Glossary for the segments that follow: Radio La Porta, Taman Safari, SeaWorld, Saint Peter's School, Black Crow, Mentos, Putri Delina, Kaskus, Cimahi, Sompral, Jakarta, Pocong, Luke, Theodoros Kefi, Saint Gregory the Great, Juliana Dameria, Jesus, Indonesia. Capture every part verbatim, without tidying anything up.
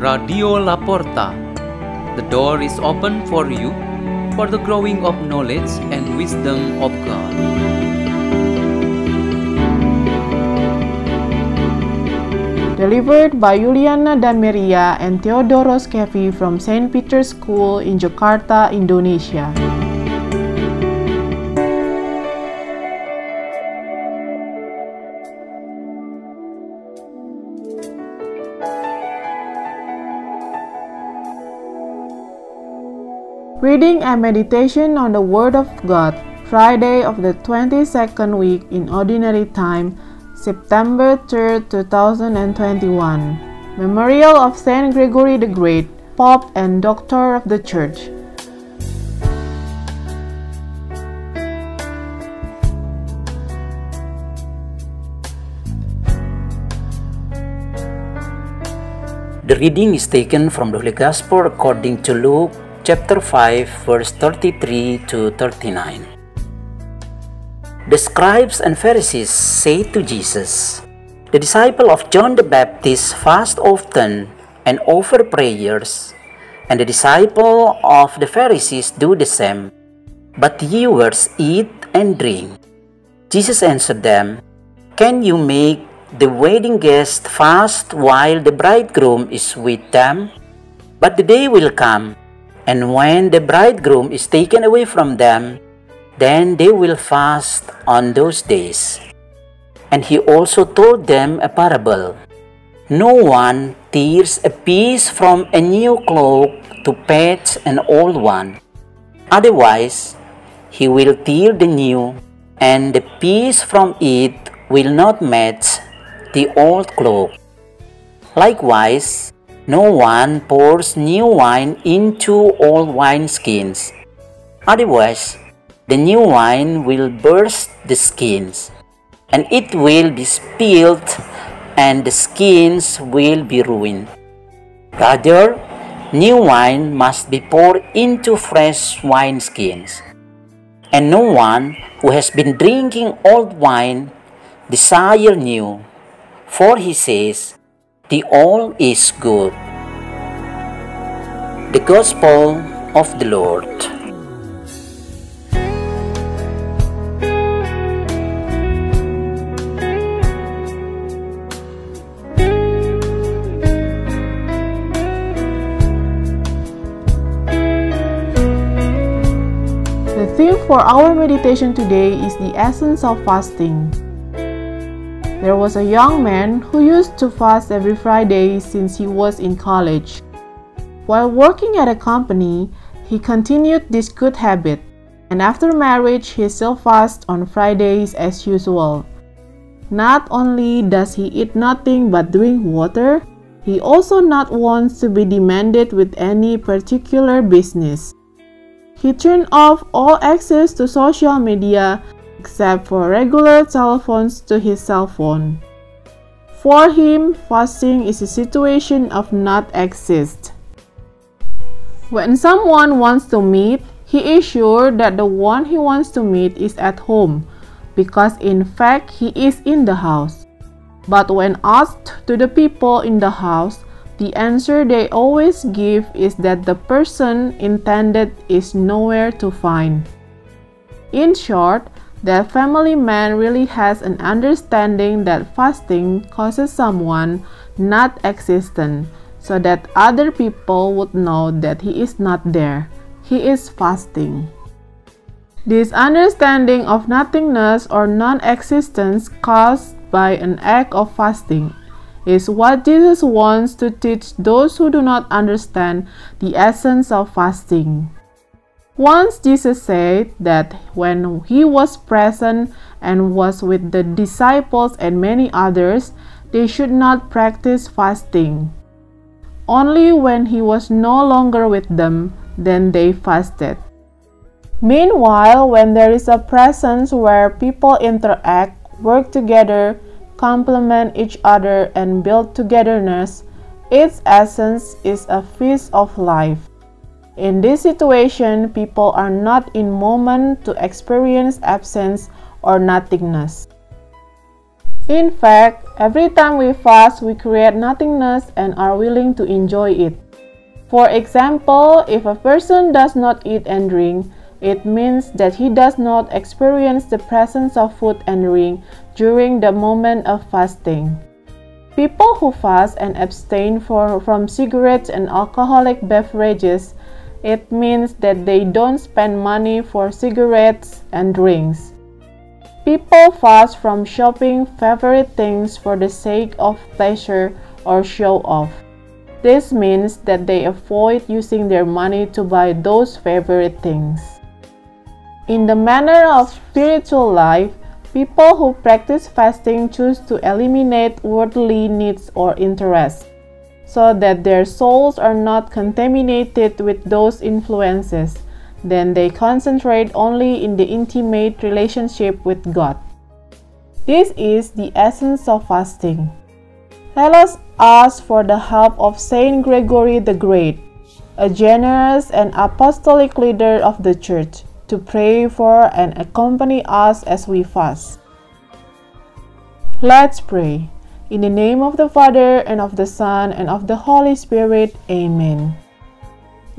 Radio La Porta. The door is open for you for the growing of knowledge and wisdom of God. Delivered by Juliana Dameria and Theodoros Kefi from Saint Peter's School in Jakarta, Indonesia. Reading and meditation on the Word of God, Friday of the twenty-second week in Ordinary Time, September third, two thousand twenty-one. Memorial of Saint Gregory the Great, Pope and Doctor of the Church. The reading is taken from the Holy Gospel according to Luke, chapter five, verse thirty-three to thirty-nine. The scribes and Pharisees say to Jesus, "The disciple of John the Baptist fast often and offer prayers, and the disciple of the Pharisees do the same, but yours eat and drink." Jesus answered them, "Can you make the wedding guests fast while the bridegroom is with them? But the day will come, and when the bridegroom is taken away from them, then they will fast on those days." And he also told them a parable. "No one tears a piece from a new cloak to patch an old one. Otherwise, he will tear the new, and the piece from it will not match the old cloak. Likewise, no one pours new wine into old wineskins. Otherwise, the new wine will burst the skins, and it will be spilled, and the skins will be ruined. Rather, new wine must be poured into fresh wineskins. And no one who has been drinking old wine desires new, for he says, 'The old is good.'" The Gospel of the Lord. The theme for our meditation today is the essence of fasting. There was a young man who used to fast every Friday since he was in college. While working at a company, he continued this good habit, and after marriage he still fasts on Fridays as usual. Not only does he eat nothing but drink water, he also not wants to be demanded with any particular business. He turned off all access to social media except for regular telephones to his cell phone. For him, fasting is a situation of not exist. When someone wants to meet, he is sure that the one he wants to meet is at home, because in fact he is in the house. But when asked to the people in the house, the answer they always give is that the person intended is nowhere to find. In short, that family man really has an understanding that fasting causes someone not existent, so that other people would know that he is not there. He is fasting. This understanding of nothingness or non-existence caused by an act of fasting is what Jesus wants to teach those who do not understand the essence of fasting. Once Jesus said that when he was present and was with the disciples and many others, they should not practice fasting. Only when he was no longer with them, then they fasted. Meanwhile, when there is a presence where people interact, work together, complement each other, and build togetherness, its essence is a feast of life. In this situation, people are not in moment to experience absence or nothingness. In fact, every time we fast, we create nothingness and are willing to enjoy it. For example, if a person does not eat and drink, it means that he does not experience the presence of food and drink during the moment of fasting. People who fast and abstain for, from cigarettes and alcoholic beverages, it means that they don't spend money for cigarettes and drinks. People fast from shopping favorite things for the sake of pleasure or show off. This means that they avoid using their money to buy those favorite things. In the manner of spiritual life, people who practice fasting choose to eliminate worldly needs or interests, so that their souls are not contaminated with those influences. Then they concentrate only in the intimate relationship with God. This is the essence of fasting. Let us ask for the help of Saint Gregory the Great, a generous and apostolic leader of the Church, to pray for and accompany us as we fast. Let's pray. In the name of the Father, and of the Son, and of the Holy Spirit. Amen.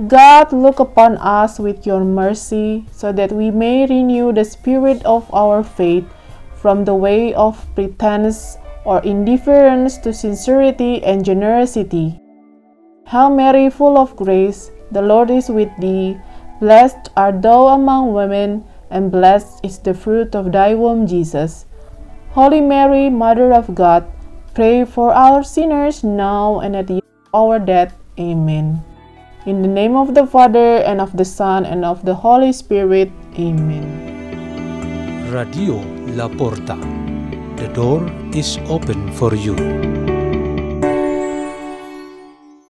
God, look upon us with your mercy, so that we may renew the spirit of our faith from the way of pretense or indifference to sincerity and generosity. Hail Mary, full of grace, the Lord is with thee. Blessed art thou among women, and blessed is the fruit of thy womb, Jesus. Holy Mary, Mother of God, pray for our sinners now and at the hour of our death. Amen. In the name of the Father, and of the Son, and of the Holy Spirit. Amen. Radio La Porta. The door is open for you.